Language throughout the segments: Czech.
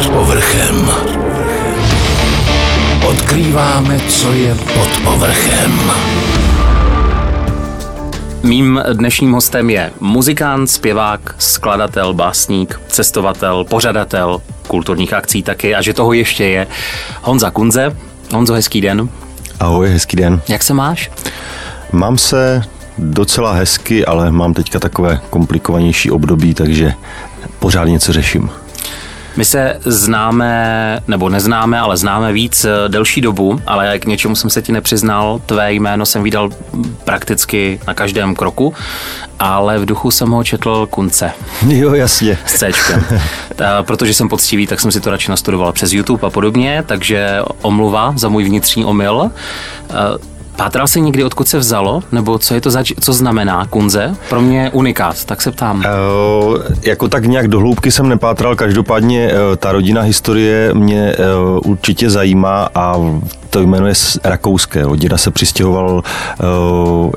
Pod povrchem. Odkrýváme, co je pod povrchem. Mým dnešním hostem je muzikant, zpěvák, skladatel, básník, cestovatel, pořadatel kulturních akcí taky, a že toho ještě je, Honza Kunze. Honzo, hezký den. Ahoj, hezký den. Jak se máš? Mám se docela hezky, ale mám teďka takové komplikovanější období, takže pořád něco řeším. My se známe, nebo neznáme, ale známe víc delší dobu, ale k něčemu jsem se ti nepřiznal. Tvé jméno jsem vydal prakticky na každém kroku, ale v duchu jsem ho četl Kunce. Jo, jasně. S C-čkem. Protože jsem poctivý, tak jsem si to radši nastudoval přes YouTube a podobně, takže omluva za můj vnitřní omyl. Pátral jsi někdy, odkud se vzalo? Nebo co je to co znamená Kunze? Pro mě unikát, tak se ptám. Jako tak nějak do hloubky jsem nepátral, každopádně ta rodinná historie mě určitě zajímá a to jméno je rakouské. Děda se přistěhoval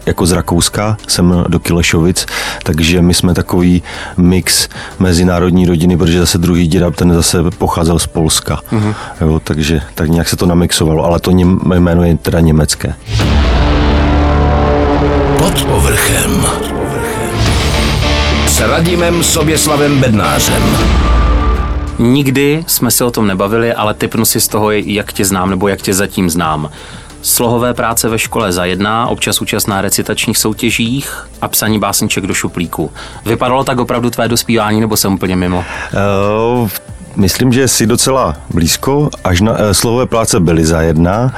jako z Rakouska sem do Kilešovic, takže my jsme takový mix mezinárodní rodiny, protože zase druhý děda, ten zase pocházel z Polska. Mm-hmm. Jo, takže tak nějak se to namixovalo, ale to jméno je teda německé. Pod povrchem s Radimem Soběslavem Bednářem. Nikdy jsme se o tom nebavili, ale tipnu si z toho, jak tě znám, nebo jak tě zatím znám. Slohové práce ve škole za jedna, občas účast na recitačních soutěžích a psaní básniček do šuplíku. Vypadalo tak opravdu tvé dospívání, nebo jsem úplně mimo? Myslím, že jsi docela blízko, až na slohové práce byly za jedna.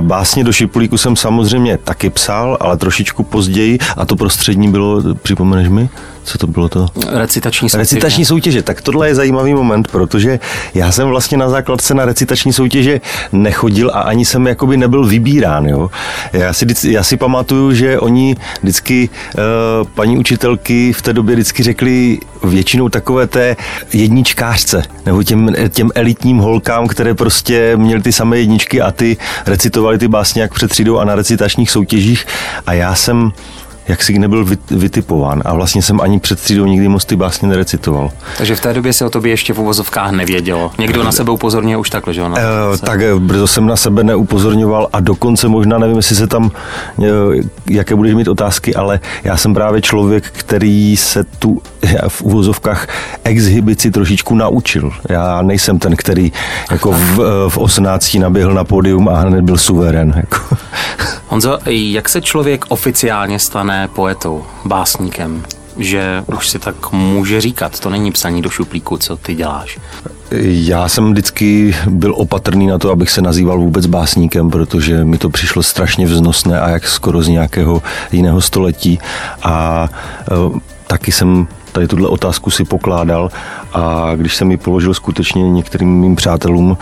Básně do šuplíku jsem samozřejmě taky psal, ale trošičku později, a to prostřední bylo, připomeneš mi? Co to bylo to? Recitační soutěže. Recitační soutěže. Tak tohle je zajímavý moment, protože já jsem vlastně na základce na recitační soutěže nechodil a ani jsem jakoby nebyl vybírán. Jo? Já si pamatuju, že oni vždycky, paní učitelky v té době vždycky řekli většinou takové té jedničkářce, nebo těm elitním holkám, které prostě měly ty samé jedničky a ty recitovali ty básně jak před třídou a na recitačních soutěžích. A já jsem jaksi nebyl vytipován a vlastně jsem ani před třídou nikdy moc ty básně nerecitoval. Takže v té době se o tobě ještě v uvozovkách nevědělo. Někdo na sebe upozornil už takhle, že jo? Tak brzo jsem na sebe neupozorňoval a dokonce možná, nevím, jestli se tam, jaké budeš mít otázky, ale já jsem právě člověk, který se tu v uvozovkách exhibici trošičku naučil. Já nejsem ten, který jako v 18 naběhl na pódium a hned byl suverén. Jako. Honzo, jak se člověk oficiálně stane poetou, básníkem, že už si tak může říkat, to není psaní do šuplíku, co ty děláš? Já jsem vždycky byl opatrný na to, abych se nazýval vůbec básníkem, protože mi to přišlo strašně vznosné a jak skoro z nějakého jiného století a taky jsem tady tuhle otázku si pokládal a když jsem ji položil skutečně některým mým přátelům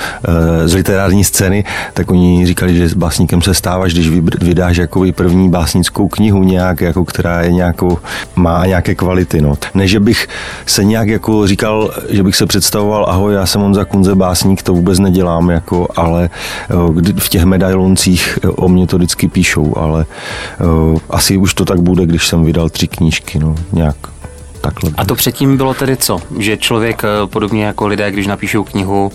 z literární scény, tak oni říkali, že s básníkem se stáváš, když vydáš jakoby první básnickou knihu nějak, jako která je nějakou, má nějaké kvality. No. Ne, že bych se nějak jako říkal, že bych se představoval, ahoj, já jsem Honza Kunze, básník, to vůbec nedělám, jako, ale v těch medailoncích o mě to vždycky píšou, ale asi už to tak bude, když jsem vydal 3 knížky, no, nějak. Takhle. A to předtím bylo tedy co? Že člověk, podobně jako lidé, když napíšou knihu,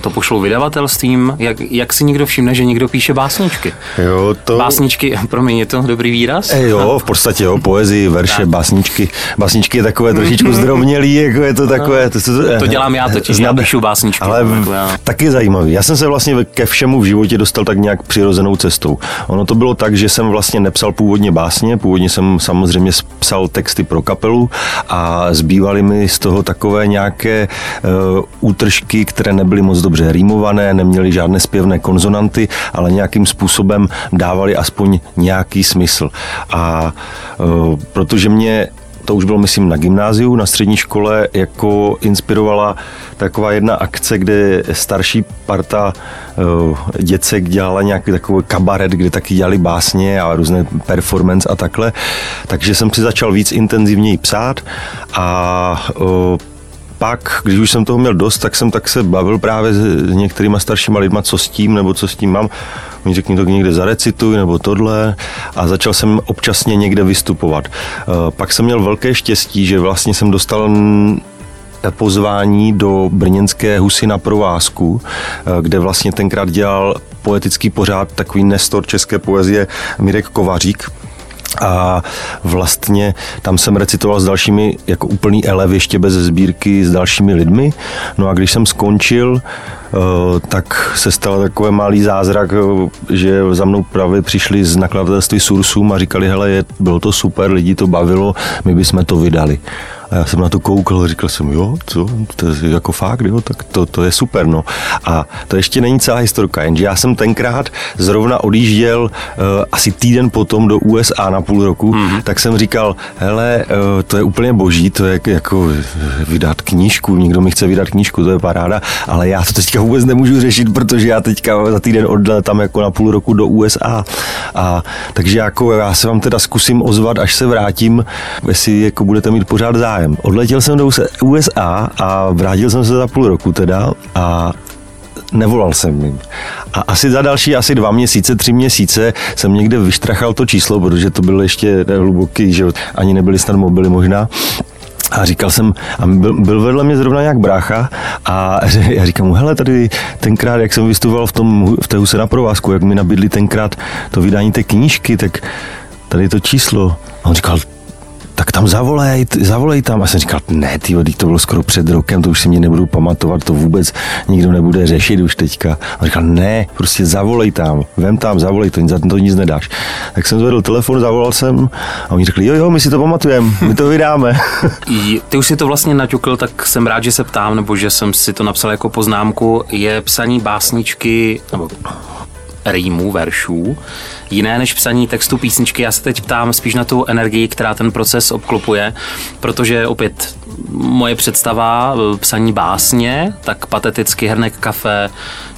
to pošlou vydavatelstvím. Jak si někdo všimne, že někdo píše básničky? Jo, to... Básničky, promiň, je to dobrý výraz? Jo, v podstatě jo, poezii, verše, básničky. Básničky je takové trošičku zdrobnělý, jako je to takové... To dělám já totiž, já píšu básničky. Ale taky zajímavý. Já jsem se vlastně ke všemu v životě dostal tak nějak přirozenou cestou. Ono to bylo tak, že jsem vlastně nepsal původně básně, původně jsem samozřejmě psal texty pro kapelu, a zbývaly mi z toho takové nějaké útržky, které nebyly moc dobře rýmované, neměly žádné zpěvné konzonanty, ale nějakým způsobem dávaly aspoň nějaký smysl. A protože mě to už bylo, myslím, na gymnáziu, na střední škole, jako inspirovala taková jedna akce, kde starší parta děcek dělala nějaký takový kabaret, kde taky dělali básně a různé performance a takhle. Takže jsem si začal víc intenzivněji psát a pak, když už jsem toho měl dost, tak jsem tak se bavil právě s některýma staršíma lidma, co s tím, nebo co s tím mám. Oni řekni to někde zarecituj, nebo tohle. A začal jsem občasně někde vystupovat. Pak jsem měl velké štěstí, že vlastně jsem dostal pozvání do brněnské Husy na provázku, kde vlastně tenkrát dělal poetický pořád takový nestor české poezie Mirek Kovařík. A vlastně tam jsem recitoval s dalšími, jako úplný elev, ještě bez sbírky, s dalšími lidmi. No a když jsem skončil, tak se stal takový malý zázrak, že za mnou právě přišli z nakladatelství Sursum a říkali, hele, bylo to super, lidi to bavilo, my bychom to vydali. A já jsem na to koukal a říkal jsem, jo, co, to je jako fakt, jo, tak to je super, no. A to ještě není celá historka, jenže já jsem tenkrát zrovna odjížděl asi týden potom do USA na půl roku, tak jsem říkal, hele, to je úplně boží, to je jako vydat knížku, někdo mi chce vydat knížku, to je paráda, ale já to teďka vůbec nemůžu řešit, protože já teďka za týden odletám jako na půl roku do USA. A takže jako já se vám teda zkusím ozvat, až se vrátím, jestli jako budete mít pořád zájem. Odletěl jsem do USA a vrátil jsem se za půl roku teda a nevolal jsem jim. A asi za další 2 měsíce, 3 měsíce jsem někde vyštrachal to číslo, protože to bylo ještě hluboký, že ani nebyly snad mobily možná. A říkal jsem, a byl vedle mě zrovna nějak brácha a já říkám mu, hele, tady tenkrát, jak jsem vystupoval v té Huse na provázku, jak mi nabídli tenkrát to vydání té knížky, tak tady to číslo. A on říkal, tak tam zavolej tam. A jsem říkal, ne, tyjo, to bylo skoro před rokem, to už si mě nebudu pamatovat, to vůbec nikdo nebude řešit už teďka. A říkal, ne, prostě zavolej tam, vem tam, zavolej to, za to nic nedáš. Tak jsem zvedl telefon, zavolal jsem a oni řekli, jo, my si to pamatujeme, my to vydáme. Ty už si to vlastně naťukl, tak jsem rád, že se ptám, nebo že jsem si to napsal jako poznámku, je psaní básničky, nebo rýmů, veršů, jiné než psaní textu písničky. Já se teď ptám spíš na tu energii, která ten proces obklopuje, protože opět moje představa psaní básně, tak pateticky hrnek kafe,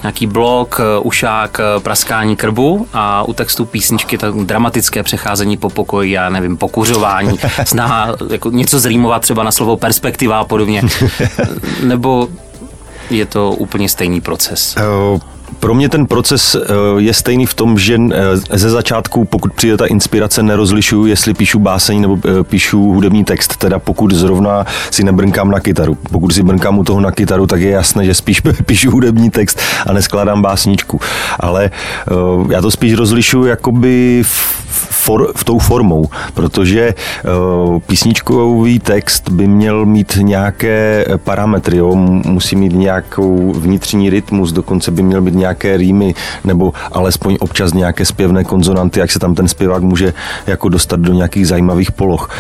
nějaký blok, ušák, praskání krbu a u textu písničky tak dramatické přecházení po pokoji, já nevím, pokuřování, snaha jako něco zrýmovat třeba na slovo perspektiva a podobně. Nebo je to úplně stejný proces? Pro mě ten proces je stejný v tom, že ze začátku, pokud přijde ta inspirace, nerozlišuju, jestli píšu báseň nebo píšu hudební text, teda pokud zrovna si nebrnkám na kytaru. Pokud si brnkám u toho na kytaru, tak je jasné, že spíš píšu hudební text a neskládám básničku. Ale já to spíš rozlišuju jakoby v tou formou, protože písničkový text by měl mít nějaké parametry, jo? Musí mít nějakou vnitřní rytmus, dokonce by měl být nějaké rýmy, nebo alespoň občas nějaké zpěvné konzonanty, jak se tam ten zpěvák může jako dostat do nějakých zajímavých poloh,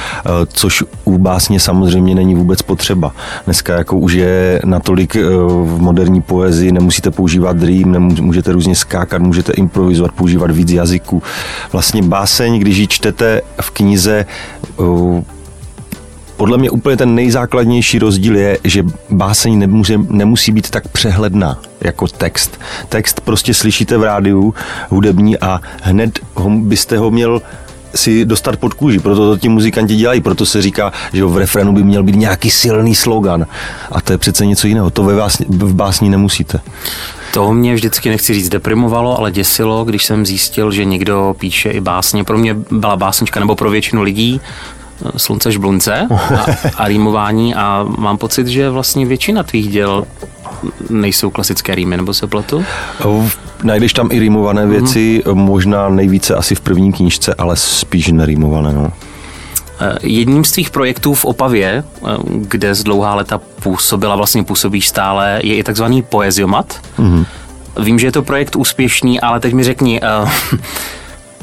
což u básně samozřejmě není vůbec potřeba. Dneska jako už je natolik v moderní poezii, nemusíte používat rým, můžete různě skákat, můžete improvizovat, používat víc jazyků. Vlastně báseň, když ji čtete v knize, podle mě úplně ten nejzákladnější rozdíl je, že báseň nemusí být tak přehledná jako text. Text prostě slyšíte v rádiu hudební a hned byste ho měl si dostat pod kůži, proto to ti muzikanti dělají, proto se říká, že v refrénu by měl být nějaký silný slogan. A to je přece něco jiného, to v básni nemusíte. To mě vždycky, nechci říct deprimovalo, ale děsilo, když jsem zjistil, že někdo píše i básně. Pro mě byla básnička, nebo pro většinu lidí, slunce žblunce a rýmování, a mám pocit, že vlastně většina tvých děl nejsou klasické rýmy, nebo se pletu? Najdeš tam i rýmované věci, možná nejvíce asi v první knížce, ale spíš nerýmované, no. Jedním z tvých projektů v Opavě, kde z dlouhá leta působila, vlastně působíš stále, je i takzvaný Poeziomat. Vím, že je to projekt úspěšný, ale teď mi řekni,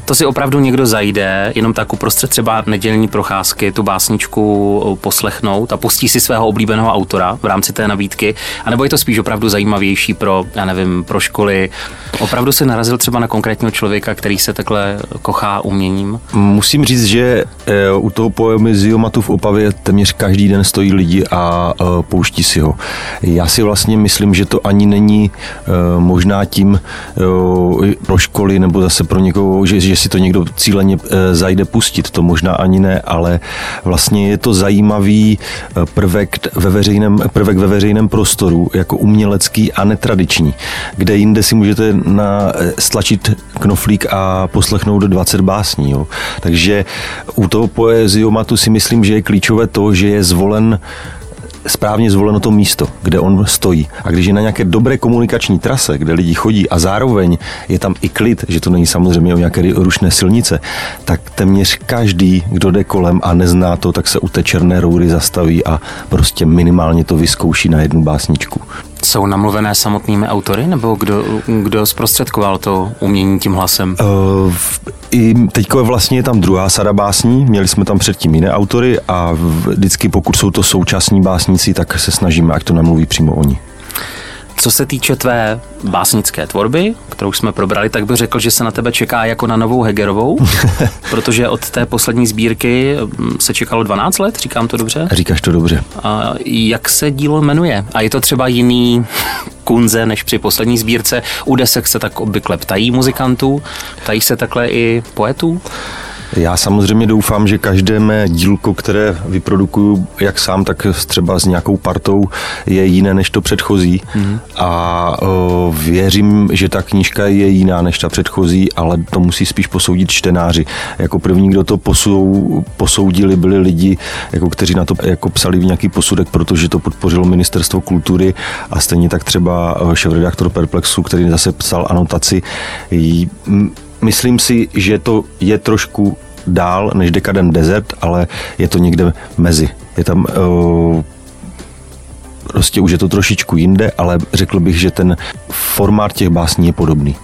to si opravdu někdo zajde, jenom tak uprostřed třeba nedělní procházky tu básničku poslechnout a pustí si svého oblíbeného autora v rámci té nabídky, anebo je to spíš opravdu zajímavější pro, já nevím, pro školy? Opravdu se narazil třeba na konkrétního člověka, který se takhle kochá uměním? Musím říct, že u toho Poeziomatu v Opavě téměř každý den stojí lidi a pouští si ho. Já si vlastně myslím, že to ani není možná tím pro školy nebo zase pro někoho, že si to někdo cíleně zajde pustit, to možná ani ne, ale vlastně je to zajímavý prvek ve veřejném prostoru, jako umělecký a netradiční, kde jinde si můžete stlačit knoflík a poslechnout 20 básní. Jo. Takže u toho Poeziomatu si myslím, že je klíčové to, že je zvolen správně zvoleno to místo, kde on stojí. A když je na nějaké dobré komunikační trase, kde lidi chodí a zároveň je tam i klid, že to není samozřejmě o nějaké rušné silnice, tak téměř každý, kdo jde kolem a nezná to, tak se u té černé roury zastaví a prostě minimálně to vyzkouší na jednu básničku. Jsou namluvené samotnými autory, nebo kdo zprostředkoval to umění tím hlasem? I teďko vlastně je tam druhá sada básní, měli jsme tam předtím jiné autory a vždycky pokud jsou to současní básníci, tak se snažíme, ať to namluví přímo oni. Co se týče tvé básnické tvorby, kterou jsme probrali, tak bych řekl, že se na tebe čeká jako na novou Hegerovou, protože od té poslední sbírky se čekalo 12 let, říkám to dobře? Říkáš to dobře. A jak se dílo jmenuje? A je to třeba jiný Kunze než při poslední sbírce? U desek se tak obvykle ptají muzikantů, ptají se takhle i poetů? Já samozřejmě doufám, že každé mé dílko, které vyprodukuju jak sám, tak třeba s nějakou partou, je jiné než to předchozí. A věřím, že ta knížka je jiná než ta předchozí, ale to musí spíš posoudit čtenáři. Jako první, kdo to posoudili, byli lidi, jako kteří na to jako psali v nějaký posudek, protože to podpořilo Ministerstvo kultury a stejně tak třeba šéfredaktor Perplexu, který zase psal anotaci. Myslím si, že to je trošku dál než Dekadent Desert, ale je to někde mezi. Je tam prostě už je to trošičku jinde, ale řekl bych, že ten formát těch básní je podobný.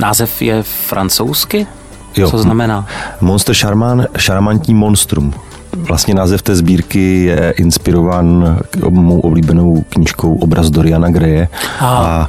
Název je francouzsky? Jo. Co znamená? Monster Charmant, charmantní monstrum. Vlastně název té sbírky je inspirován mou oblíbenou knížkou Obraz Doriana Greje. A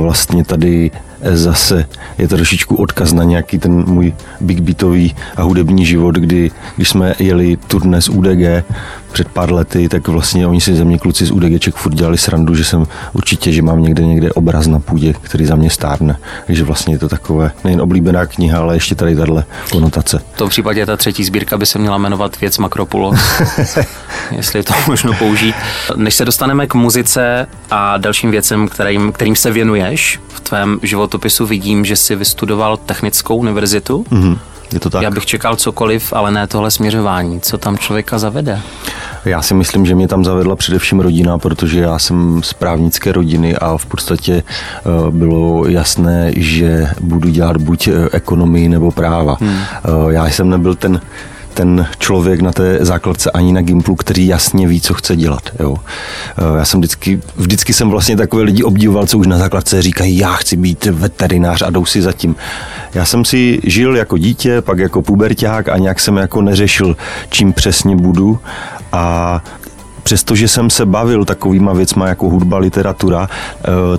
vlastně tady zase je to trošičku odkaz na nějaký ten můj big beatový a hudební život, když jsme jeli turné z UDG před pár lety, tak vlastně oni si ze mě kluci z UDGček furt dělali srandu, že jsem určitě, že mám někde obraz na půdě, který za mě stárne. Takže vlastně je to takové nejen oblíbená kniha, ale ještě tady tato konotace. V tom případě ta třetí sbírka by se měla jmenovat Věc Makropulo, jestli je to možno použít. Než se dostaneme k muzice a dalším věcem, kterým se věnuješ v tvém životopisu, vidím, že jsi vystudoval Technickou univerzitu. Mm-hmm. Je to tak. Já bych čekal cokoliv, ale ne tohle směřování. Co tam člověka zavede? Já si myslím, že mě tam zavedla především rodina, protože já jsem z právnické rodiny a v podstatě bylo jasné, že budu dělat buď ekonomii nebo práva. Já jsem nebyl ten člověk na té základce ani na Gimplu, který jasně ví, co chce dělat. Jo. Já jsem vždycky jsem vlastně takové lidi obdivoval, co už na základce říkají, já chci být veterinář a jdou si za tím. Já jsem si žil jako dítě, pak jako puberťák a nějak jsem jako neřešil, čím přesně budu a přestože jsem se bavil takovýma věcma jako hudba, literatura,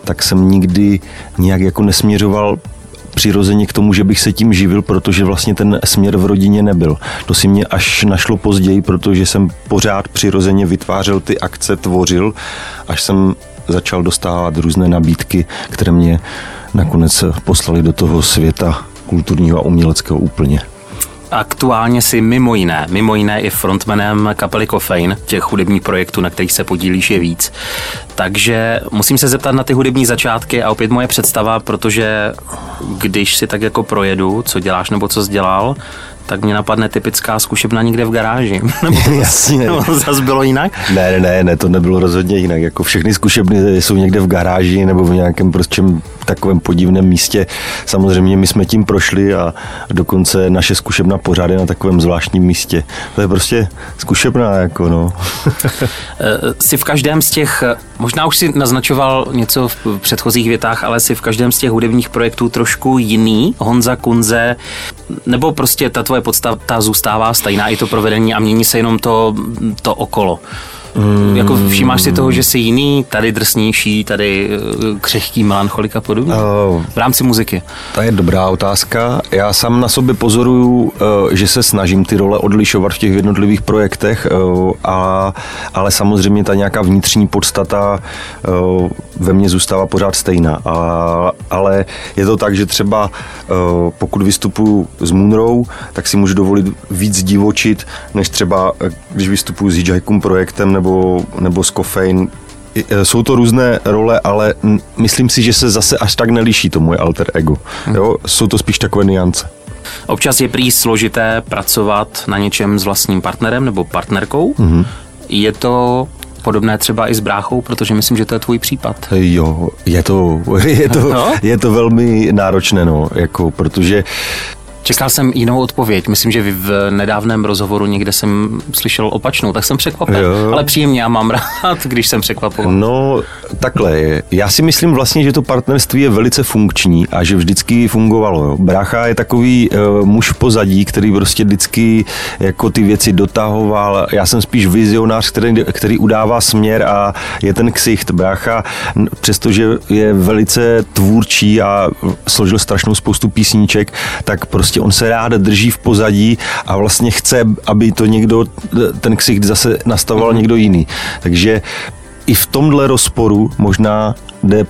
tak jsem nikdy nějak jako nesměřoval přirozeně k tomu, že bych se tím živil, protože vlastně ten směr v rodině nebyl. To si mě až našlo později, protože jsem pořád přirozeně vytvářel ty akce, tvořil, až jsem začal dostávat různé nabídky, které mě nakonec poslali do toho světa kulturního a uměleckého úplně. Aktuálně si mimo jiné i frontmanem kapely Kofein, těch hudebních projektů, na kterých se podílíš, je víc. Takže musím se zeptat na ty hudební začátky a opět moje představa, protože když si tak jako projedu, co děláš nebo co jsi dělal, tak mě napadne typická zkušebna někde v garáži. Nebo to zase bylo jinak? Ne, to nebylo rozhodně jinak. Jako všechny zkušebny jsou někde v garáži nebo v nějakém takovém podivném místě. Samozřejmě my jsme tím prošli a dokonce naše zkušebna pořád je na takovém zvláštním místě. To je prostě zkušebna, jako no. Jsi v každém z těch, možná už si naznačoval něco v předchozích větách, ale jsi v každém z těch hudebních projektů trošku jiný, Honza Kunze, nebo prostě ta tvoje podstata zůstává stejná i to provedení a mění se jenom to okolo. Jako všímáš si toho, že jsi jiný, tady drsnější, tady křehký melancholik a podobně? V rámci muziky. To je dobrá otázka. Já sám na sobě pozoruju, že se snažím ty role odlišovat v těch jednotlivých projektech, ale samozřejmě ta nějaká vnitřní podstata ve mně zůstává pořád stejná. Ale je to tak, že třeba pokud vystupuju s Moonrou, tak si můžu dovolit víc divočit, než třeba když vystupuju s Hijackum projektem nebo s Kofein. Jsou to různé role, ale myslím si, že se zase až tak nelíší to moje alter ego. Jo? Jsou to spíš takové nuance. Občas je prý složité pracovat na něčem s vlastním partnerem nebo partnerkou. Je to podobné třeba i s bráchou, protože myslím, že to je tvůj případ. Jo, je to velmi náročné, no, jako, protože... Čekal jsem jinou odpověď. Myslím, že v nedávném rozhovoru někde jsem slyšel opačnou, tak jsem překvapen. Jo. Ale příjemně, já mám rád, když jsem překvapovan. No, takhle je. Já si myslím vlastně, že to partnerství je velice funkční a že vždycky fungovalo. Jo. Brácha je takový muž v pozadí, který prostě vždycky jako ty věci dotahoval. Já jsem spíš vizionář, který udává směr a je ten ksicht. Brácha, přestože je velice tvůrčí a složil strašnou spoustu písniček, tak prostě on se rád drží v pozadí a vlastně chce, aby to někdo, ten ksicht zase nastavoval někdo jiný. Takže i v tomhle rozporu možná kde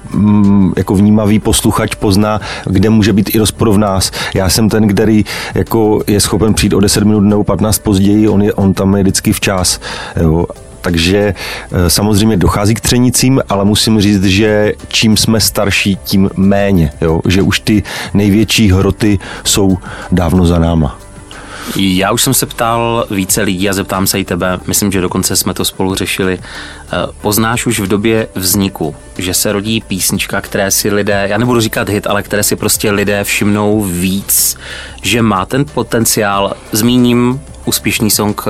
jako vnímavý posluchač pozná, kde může být i rozpor v nás. Já jsem ten, který jako je schopen přijít o 10 minut nebo 15 později, on tam je vždycky včas. Jo. Takže samozřejmě dochází k třenicím, ale musím říct, že čím jsme starší, tím méně. Jo? Že už ty největší hroty jsou dávno za náma. Já už jsem se ptal více lidí a zeptám se i tebe. Myslím, že dokonce jsme to spolu řešili. Poznáš už v době vzniku, že se rodí písnička, které si lidé, já nebudu říkat hit, ale které si prostě lidé všimnou víc, že má ten potenciál. Zmíním úspěšný song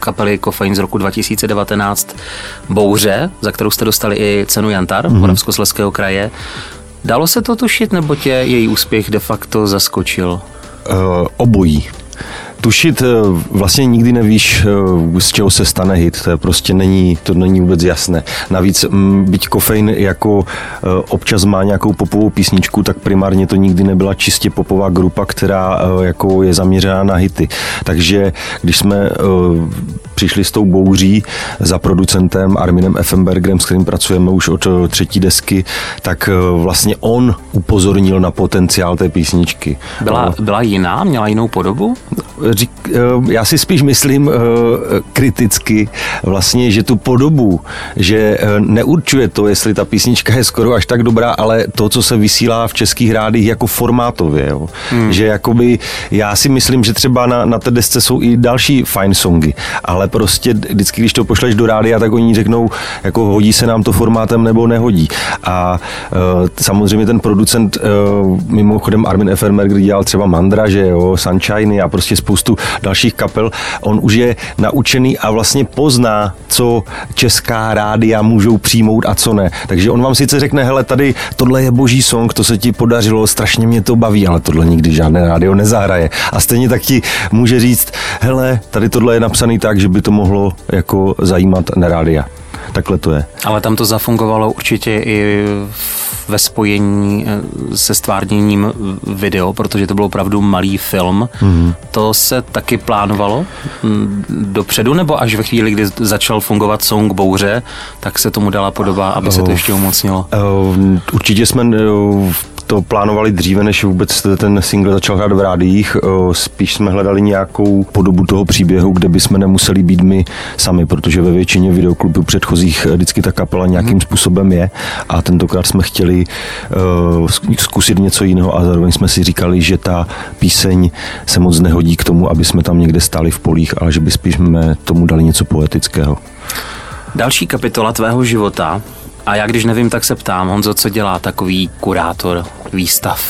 kapely Kofein z roku 2019 Bouře, za kterou jste dostali i cenu Jantar Moravskoslezského kraje. Dalo se to tušit, nebo tě její úspěch de facto zaskočil? Obojí. Tušit vlastně nikdy nevíš, z čeho se stane hit, to je prostě to není vůbec jasné. Navíc byť Kofein jako občas má nějakou popovou písničku, tak primárně to nikdy nebyla čistě popová grupa, která jako je zaměřená na hity. Takže když jsme přišli s tou Bouří za producentem Arminem Effenbergerem, s kterým pracujeme už od třetí desky, tak vlastně on upozornil na potenciál té písničky. Byla jiná? Měla jinou podobu? Já si spíš myslím kriticky vlastně, že tu podobu, že neurčuje to, jestli ta písnička je skoro až tak dobrá, ale to, co se vysílá v českých rádiích jako formátově. Jo. Že jakoby, já si myslím, že třeba na té desce jsou i další fajn songy, ale prostě vždycky, když to pošleš do rádia, tak oni řeknou, jako hodí se nám to formátem nebo nehodí. A samozřejmě ten producent, mimochodem Armin Effenberger dělal třeba Mandra, že jo, Sunshiny a prostě spoustu dalších kapel, on už je naučený a vlastně pozná, co česká rádia můžou přijmout a co ne. Takže on vám sice řekne, hele, tady tohle je boží song, to se ti podařilo, strašně mě to baví, ale tohle nikdy žádné rádio nezahraje. A stejně tak ti může říct, hele, tady tohle je napsaný tak, že by to mohlo jako zajímat na rádia. Takhle to je. Ale tam to zafungovalo určitě i ve spojení se stvárněním video, protože to byl opravdu malý film. To se taky plánovalo dopředu, nebo až ve chvíli, kdy začal fungovat song Bouře, tak se tomu dala podoba, aby se to ještě umocnilo? Určitě jsme to plánovali dříve, než vůbec ten single začal hrát v rádiích. Spíš jsme hledali nějakou podobu toho příběhu, kde bychom nemuseli být my sami, protože ve většině videoklubů předchozích vždycky ta kapela nějakým způsobem je a tentokrát jsme chtěli zkusit něco jiného a zároveň jsme si říkali, že ta píseň se moc nehodí k tomu, aby jsme tam někde stáli v polích, ale že by spíš jsme tomu dali něco poetického. Další kapitola tvého života. A já když nevím, tak se ptám, Honzo, co dělá takový kurátor výstav?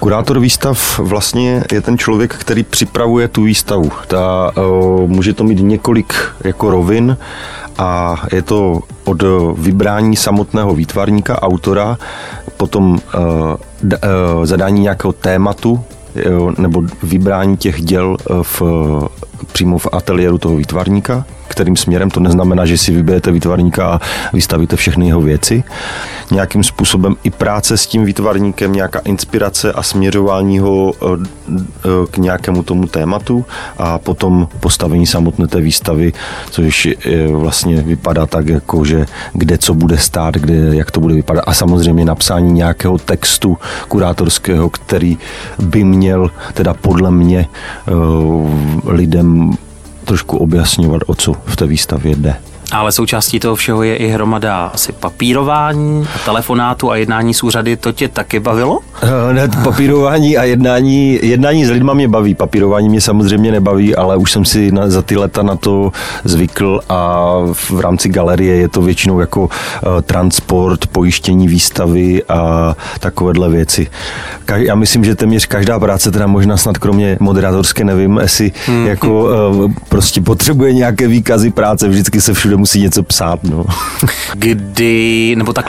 Kurátor výstav vlastně je ten člověk, který připravuje tu výstavu. Může to mít několik jako rovin a je to od vybrání samotného výtvarníka, autora, potom zadání nějakého tématu nebo vybrání těch děl přímo v ateliéru toho výtvarníka, kterým směrem, to neznamená, že si vyberete výtvarníka a vystavíte všechny jeho věci. Nějakým způsobem i práce s tím výtvarníkem, nějaká inspirace a směřování ho k nějakému tomu tématu a potom postavení samotné té výstavy, což vlastně vypadá tak, jako, že kde co bude stát, kde, jak to bude vypadat a samozřejmě napsání nějakého textu kurátorského, který by měl teda podle mě lidem trošku objasňovat, o co v té výstavě jde. Ale součástí toho všeho je i hromada asi papírování, telefonátu a jednání s úřady. To tě taky bavilo? Ne, papírování a jednání s lidma mě baví. Papírování mě samozřejmě nebaví, ale už jsem si za ty leta na to zvykl a v rámci galerie je to většinou jako transport, pojištění výstavy a takovéhle věci. Já myslím, že téměř každá práce, teda možná snad kromě moderátorské, nevím, jestli jako prostě potřebuje nějaké výkazy práce, vždycky se všude musí něco psát, no.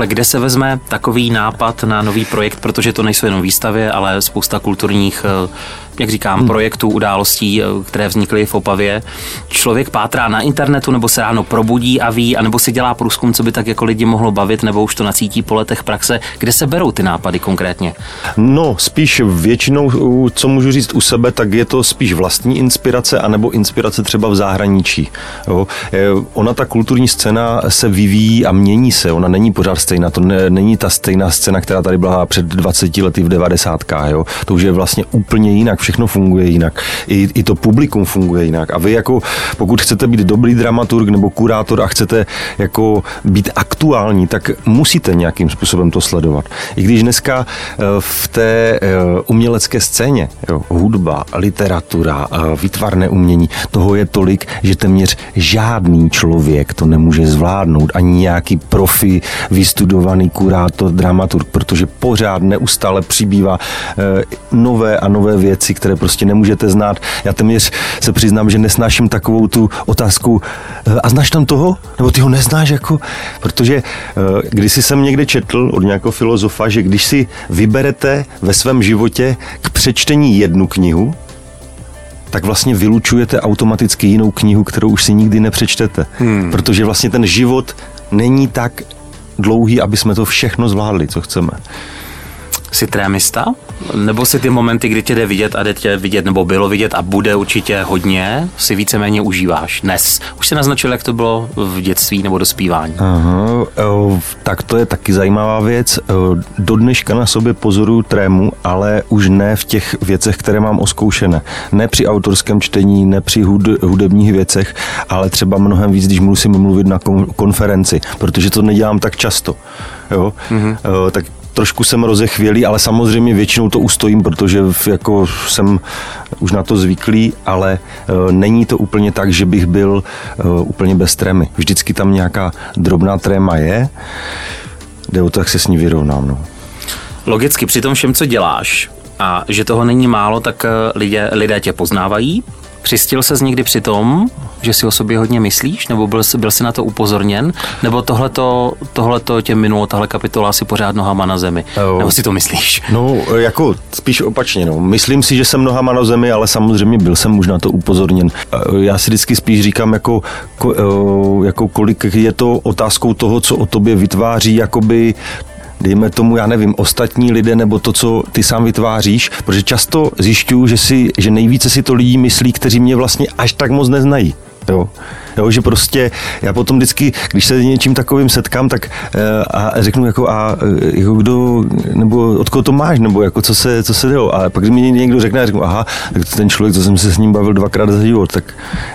Kde se vezme takový nápad na nový projekt, protože to nejsou jenom výstavy, ale spousta kulturních, jak říkám, projektů, událostí, které vznikly v Opavě. Člověk pátrá na internetu, nebo se ráno probudí a ví, anebo si dělá průzkum, co by tak jako lidi mohlo bavit, nebo už to nacítí po letech praxe. Kde se berou ty nápady konkrétně? No, spíš většinou, co můžu říct u sebe, tak je to spíš vlastní inspirace, anebo inspirace třeba v zahraničí. Jo? Ona, ta kulturní scéna, se vyvíjí a mění se. Ona není pořád stejná. To není ta stejná scéna, která tady byla před 20 lety v 90kách. Jo? To už je vlastně úplně jinak. Všechno funguje jinak. I to publikum funguje jinak. A vy jako, pokud chcete být dobrý dramaturg nebo kurátor a chcete jako být aktuální, tak musíte nějakým způsobem to sledovat. I když dneska v té umělecké scéně, jo, hudba, literatura, výtvarné umění, toho je tolik, že téměř žádný člověk to nemůže zvládnout. Ani nějaký profi, vystudovaný kurátor, dramaturg, protože pořád neustále přibývá nové a nové věci, které prostě nemůžete znát. Já téměř se přiznám, že nesnáším takovou tu otázku, a znáš tam toho? Nebo ty ho neznáš jako? Protože kdysi jsem někde četl od nějakého filozofa, že když si vyberete ve svém životě k přečtení jednu knihu, tak vlastně vylučujete automaticky jinou knihu, kterou už si nikdy nepřečtete. Protože vlastně ten život není tak dlouhý, aby jsme to všechno zvládli, co chceme. Jsi trémista? Nebo si ty momenty, kdy tě jde vidět, nebo bylo vidět a bude určitě hodně, si víceméně užíváš dnes? Už se naznačil, jak to bylo v dětství nebo dospívání. Aha, tak to je taky zajímavá věc. Do dneška na sobě pozoruju trému, ale už ne v těch věcech, které mám oskoušené. Ne při autorském čtení, ne při hudebních věcech, ale třeba mnohem víc, když musím mluvit na konferenci, protože to nedělám tak často. Jo? Mm-hmm. Tak trošku jsem rozechvělý, ale samozřejmě většinou to ustojím, protože jako jsem už na to zvyklý, ale není to úplně tak, že bych byl úplně bez trémy. Vždycky tam nějaká drobná tréma je. Jde o to, jak se s ní vyrovnám. No. Logicky při tom všem, co děláš a že toho není málo, tak lidé tě poznávají. Přistil ses někdy při tom, že si o sobě hodně myslíš, nebo byl jsi na to upozorněn, nebo tohleto tě minulo, tahle kapitola si pořád nohama na zemi, nebo si to myslíš? No, jako spíš opačně, no. Myslím si, že jsem nohama na zemi, ale samozřejmě byl jsem už na to upozorněn. Já si vždycky spíš říkám, jako kolik je to otázkou toho, co o tobě vytváří, jakoby, dejme tomu, já nevím, ostatní lidé nebo to, co ty sám vytváříš, protože často zjišťuju, že nejvíce si to lidi myslí, kteří mě vlastně až tak moc neznají. Jo, že prostě já potom vždycky, když se něčím takovým setkám, tak a řeknu jako jako kdo, nebo od koho to máš, nebo jako co se dělo. A pak když mi někdo řekne, já řeknu, aha, tak ten člověk, co jsem se s ním bavil dvakrát za život, tak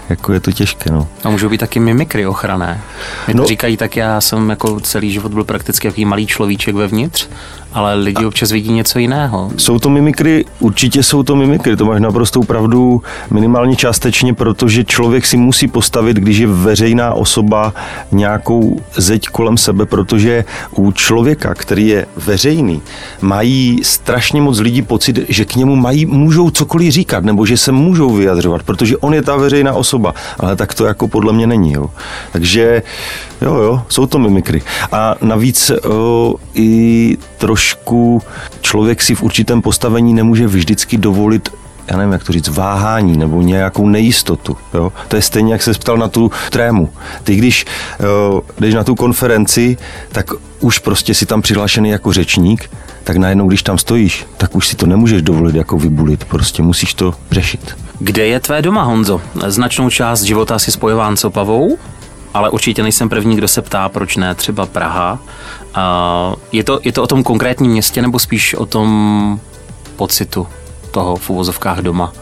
jako je to těžké, no. A můžou být taky mimikry ochranné. Mě to říkají, tak já jsem jako celý život byl prakticky jaký malý človíček vevnitř, ale lidi občas vidí něco jiného. Určitě jsou to mimikry, to máš naprostou pravdu, minimálně částečně, protože člověk si musí postavit, když je veřejná osoba, nějakou zeď kolem sebe, protože u člověka, který je veřejný, mají strašně moc lidí pocit, že k němu můžou cokoliv říkat, nebo že se můžou vyjadřovat, protože on je ta veřejná osoba, ale tak to jako podle mě není. Jo. Takže jo, jsou to mimikry. A navíc i trošku člověk si v určitém postavení nemůže vždycky dovolit, já nevím, jak to říct, váhání nebo nějakou nejistotu. Jo? To je stejně, jak se ptal na tu trému. Ty, když jdeš na tu konferenci, tak už prostě si tam přihlášený jako řečník, tak najednou, když tam stojíš, tak už si to nemůžeš dovolit jako vybulit, prostě musíš to řešit. Kde je tvé doma, Honzo? Značnou část života si spojován s Opavou, ale určitě nejsem první, kdo se ptá, proč ne třeba Praha. Je to o tom konkrétním městě, nebo spíš o tom pocitu toho v uvozovkách doma?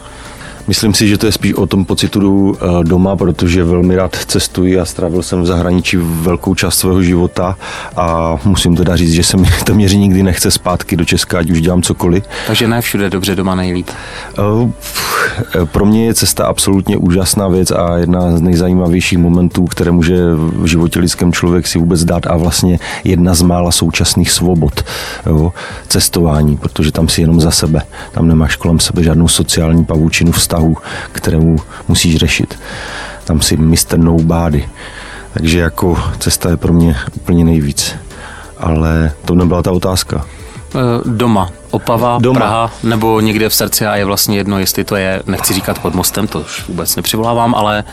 Myslím si, že to je spíš o tom pocitu doma, protože velmi rád cestuji a strávil jsem v zahraničí velkou část svého života a musím teda říct, že se mi téměř nikdy nechce zpátky do Česka, ať už dělám cokoliv. Takže ne všude dobře, doma nejlíp. Pro mě je cesta absolutně úžasná věc a jedna z nejzajímavějších momentů, které může v životě lidském člověk si vůbec dát a vlastně jedna z mála současných svobod. Jo? Cestování, protože tam si jenom za sebe. Tam nemáš kolem sebe žádnou sociální pavučinu vztahu, kterou musíš řešit. Tam si mistr no body. Takže jako cesta je pro mě úplně nejvíc. Ale to nebyla ta otázka. Doma. Opava, doma. Praha nebo někde v srdci a je vlastně jedno, jestli to je, nechci říkat pod mostem, to už vůbec nepřivolávám, ale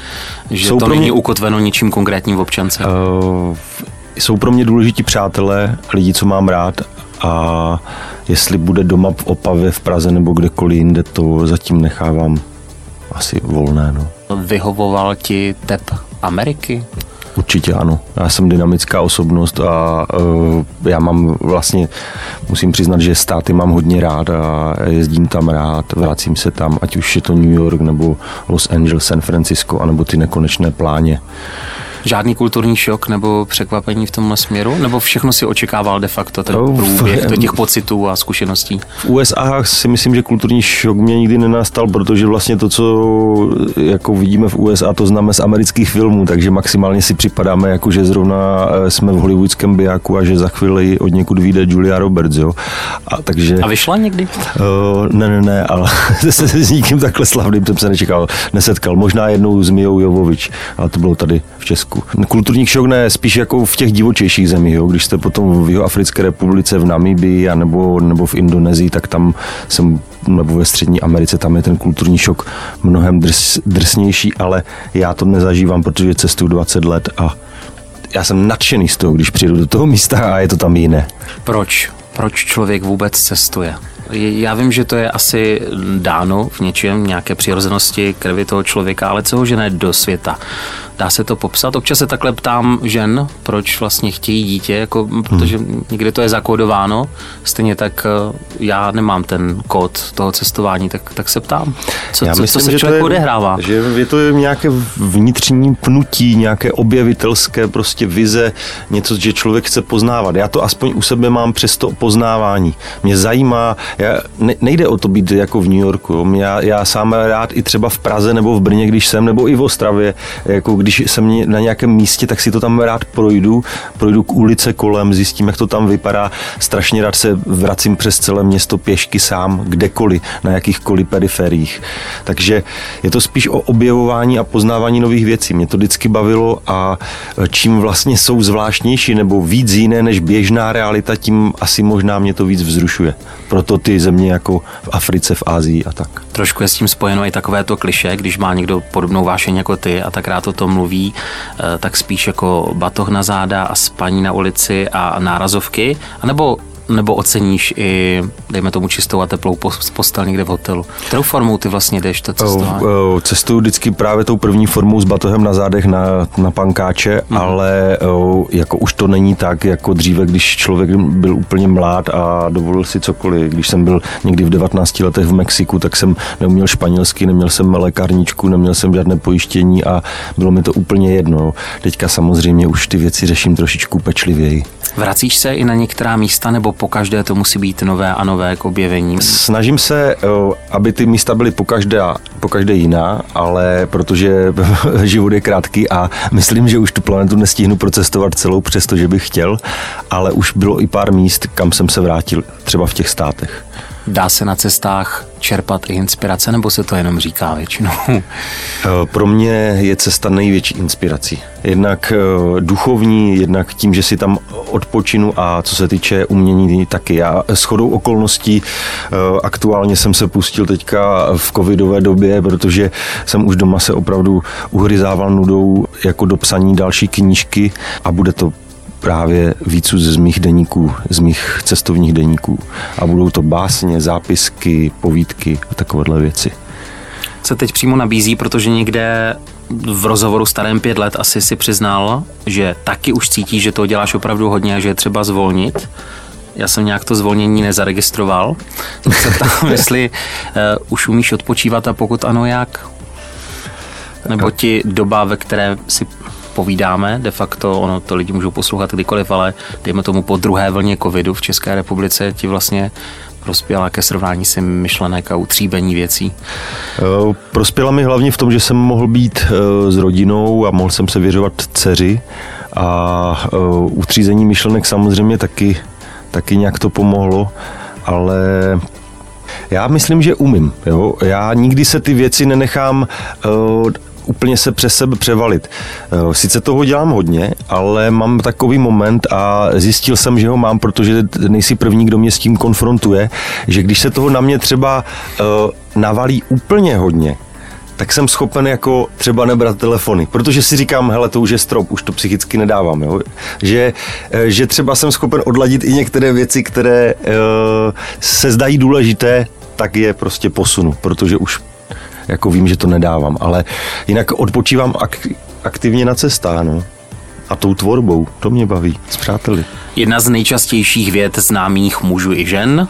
že to není ukotveno ničím konkrétním v občance. Jsou pro mě důležití přátelé, lidi, co mám rád a jestli bude doma v Opavě, v Praze nebo kdekoliv jinde, to zatím nechávám asi volné. No. Vyhovoval ti tep Ameriky? Určitě ano. Já jsem dynamická osobnost a já mám vlastně, musím přiznat, že státy mám hodně rád a jezdím tam rád, vracím se tam, ať už je to New York nebo Los Angeles, San Francisco, anebo ty nekonečné pláně. Žádný kulturní šok nebo překvapení v tomhle směru? Nebo všechno si očekával de facto ten průběh těch pocitů a zkušeností? V USA si myslím, že kulturní šok mě nikdy nenastal, protože vlastně to, co jako vidíme v USA, to známe z amerických filmů, takže maximálně si připadáme, jako že zrovna jsme v hollywoodském bijáku a že za chvíli od někud vyjde Julia Roberts. Jo? A vyšla někdy? Ne, ale s nikým takhle slavným jsem se nesetkal. Možná jednou s Mijou Jovovič, ale to bylo tady v Česku. Kulturní šok ne, spíš jako v těch divočejších zemích, jo? Když jste potom v Jihoafrické republice, v Namibii nebo v Indonésii, tak tam jsem, nebo ve Střední Americe, tam je ten kulturní šok mnohem drsnější, ale já to nezažívám, protože cestuju 20 let a já jsem nadšený z toho, když přijedu do toho místa a je to tam jiné. Proč člověk vůbec cestuje? Já vím, že to je asi dáno v něčem, nějaké přirozenosti krvi toho člověka, ale co ho žene do světa? Dá se to popsat? Občas se takhle ptám žen, proč vlastně chtějí dítě, protože někde to je zakódováno. Stejně tak já nemám ten kód toho cestování, tak se ptám. Co se člověku odehrává? Že je to nějaké vnitřní pnutí, nějaké objevitelské prostě vize, něco, že člověk chce poznávat. Já to aspoň u sebe mám přes to poznávání. Mě zajímá, nejde o to být jako v New Yorku. Já sám rád i třeba v Praze nebo v Brně, když jsem, nebo i v Ostravě, jako když jsem na nějakém místě, tak si to tam rád projdu k ulice kolem, zjistím, jak to tam vypadá. Strašně rád se vracím přes celé město pěšky sám, kdekoliv, na jakýchkoliv periferiích. Takže je to spíš o objevování a poznávání nových věcí. Mě to vždycky bavilo a čím vlastně jsou zvláštnější nebo víc jiné než běžná realita, tím asi možná mě to víc vzrušuje. Proto ty země jako v Africe, v Asii a tak. Trošku je s tím spojeno i takovéto klišé, když má někdo podobnou vášeň jako ty a tak rád o tom mluví, tak spíš jako batoh na záda a spaní na ulici a nárazovky, anebo oceníš i, dejme tomu, čistou a teplou postel někde v hotelu. Kterou formou ty vlastně jdeš to cestování? Cestuju vždycky právě tou první formou s batohem na zádech na pankáče, ale jako už to není tak, jako dříve, když člověk byl úplně mlád a dovolil si cokoliv. Když jsem byl někdy v 19 letech v Mexiku, tak jsem neuměl španělsky, neměl jsem lékárničku, neměl jsem žádné pojištění a bylo mi to úplně jedno. Teďka samozřejmě už ty věci řeším trošičku pečlivěji. Vracíš se i na některá místa, nebo pokaždé to musí být nové a nové k objevení? Snažím se, aby ty místa byly pokaždé jiná, ale protože život je krátký a myslím, že už tu planetu nestihnu procestovat celou, přestože bych chtěl, ale už bylo i pár míst, kam jsem se vrátil, třeba v těch státech. Dá se na cestách čerpat i inspirace, nebo se to jenom říká většinou? Pro mě je cesta největší inspirací. Jednak duchovní, jednak tím, že si tam odpočinu a co se týče umění taky. Já shodou okolností aktuálně jsem se pustil teďka v covidové době, protože jsem už doma se opravdu uhryzával nudou jako do psaní další knížky a bude to právě vícu z mých cestovních deníků. A budou to básně, zápisky, povídky a takovéhle věci. Se teď přímo nabízí, protože někde v rozhovoru starém 5 let asi si přiznal, že taky už cítí, že toho děláš opravdu hodně a že je třeba zvolnit. já jsem nějak to zvolnění nezaregistroval, tak se ptám, jestli už umíš odpočívat a pokud ano, jak? Nebo ti doba, ve které si povídáme, de facto, ono to lidi můžou poslouchat kdykoliv, ale dejme tomu po druhé vlně covidu v České republice ti vlastně prospěla ke srovnání si myšlenek a utříbení věcí? Prospěla mi hlavně v tom, že jsem mohl být s rodinou a mohl jsem se věřovat dceři a utřízení myšlenek samozřejmě taky nějak to pomohlo, ale já myslím, že umím. Jo? Já nikdy se ty věci nenechám úplně se přes sebe převalit. Sice toho dělám hodně, ale mám takový moment a zjistil jsem, že ho mám, protože nejsi první, kdo mě s tím konfrontuje, že když se toho na mě třeba navalí úplně hodně, tak jsem schopen jako třeba nebrat telefony, protože si říkám, hele, to už je strop, už to psychicky nedávám, jo? Že třeba jsem schopen odladit i některé věci, které se zdají důležité, tak je prostě posunu, protože už jako vím, že to nedávám, ale jinak odpočívám aktivně na cestách, no. A tou tvorbou, to mě baví, s přáteli. Jedna z nejčastějších vět známých mužů i žen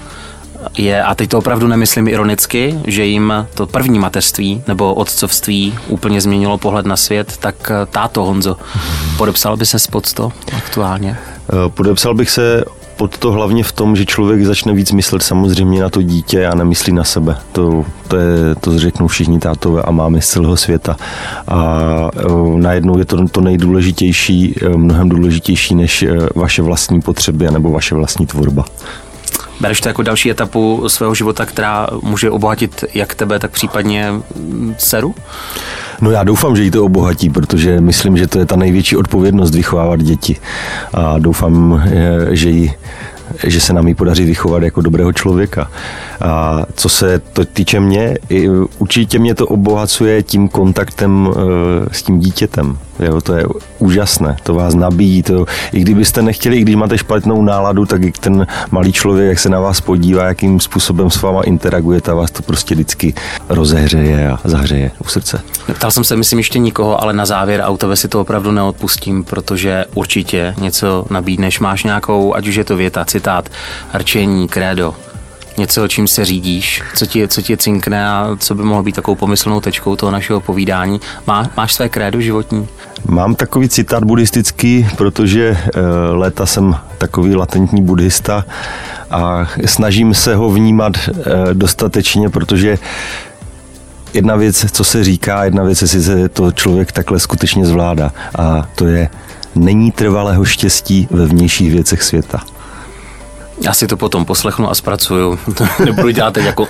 je, a teď to opravdu nemyslím ironicky, že jim to první mateřství nebo otcovství úplně změnilo pohled na svět, tak táto Honzo, podepsal by se pod to aktuálně? Podepsal bych se pod to hlavně v tom, že člověk začne víc myslet samozřejmě na to dítě a nemyslí na sebe. To řeknou všichni tátové a mámy z celého světa. A najednou je to nejdůležitější, mnohem důležitější než vaše vlastní potřeby nebo vaše vlastní tvorba. Bereš to jako další etapu svého života, která může obohatit jak tebe, tak případně dceru? No já doufám, že jí to obohatí, protože myslím, že to je ta největší odpovědnost vychovávat děti. A doufám, že se nám ji podaří vychovat jako dobrého člověka. A co se to týče mě, určitě mě to obohacuje tím kontaktem s tím dítětem. Jo, to je úžasné, to vás nabíjí. I kdybyste nechtěli, i když máte špatnou náladu, tak i ten malý člověk, jak se na vás podívá, jakým způsobem s váma interaguje, ta vás to prostě vždycky rozehřeje a zahřeje u srdce. Neptal jsem se, myslím, ještě nikoho, ale na závěr autove si to opravdu neodpustím, protože určitě něco nabídneš. Máš nějakou, ať už je to věta, citát, rčení, krédo, něco, čím se řídíš, co ti cinkne a co by mohlo být takovou pomyslnou tečkou toho našeho povídání. Máš své krédo životní? Mám takový citát buddhistický, protože léta jsem takový latentní buddhista a snažím se ho vnímat dostatečně, protože jedna věc, co se říká, jedna věc, jestli se to člověk takhle skutečně zvládá, a to je, není trvalého štěstí ve vnějších věcech světa. Já si to potom poslechnu a zpracuju. Nebudu dělat teď jako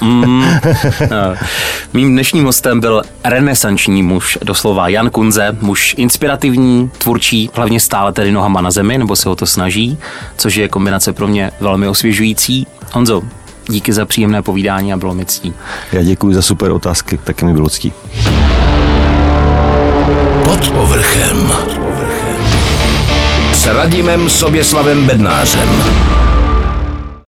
Mým dnešním hostem byl renesanční muž, doslova Jan Kunze, muž inspirativní, tvůrčí, hlavně stále tedy nohama na zemi, nebo se o to snaží, což je kombinace pro mě velmi osvěžující. Honzo, díky za příjemné povídání a bylo mi ctí. Já děkuji za super otázky, taky mi bylo ctí. Pod povrchem s Radimem Soběslavem Bednářem.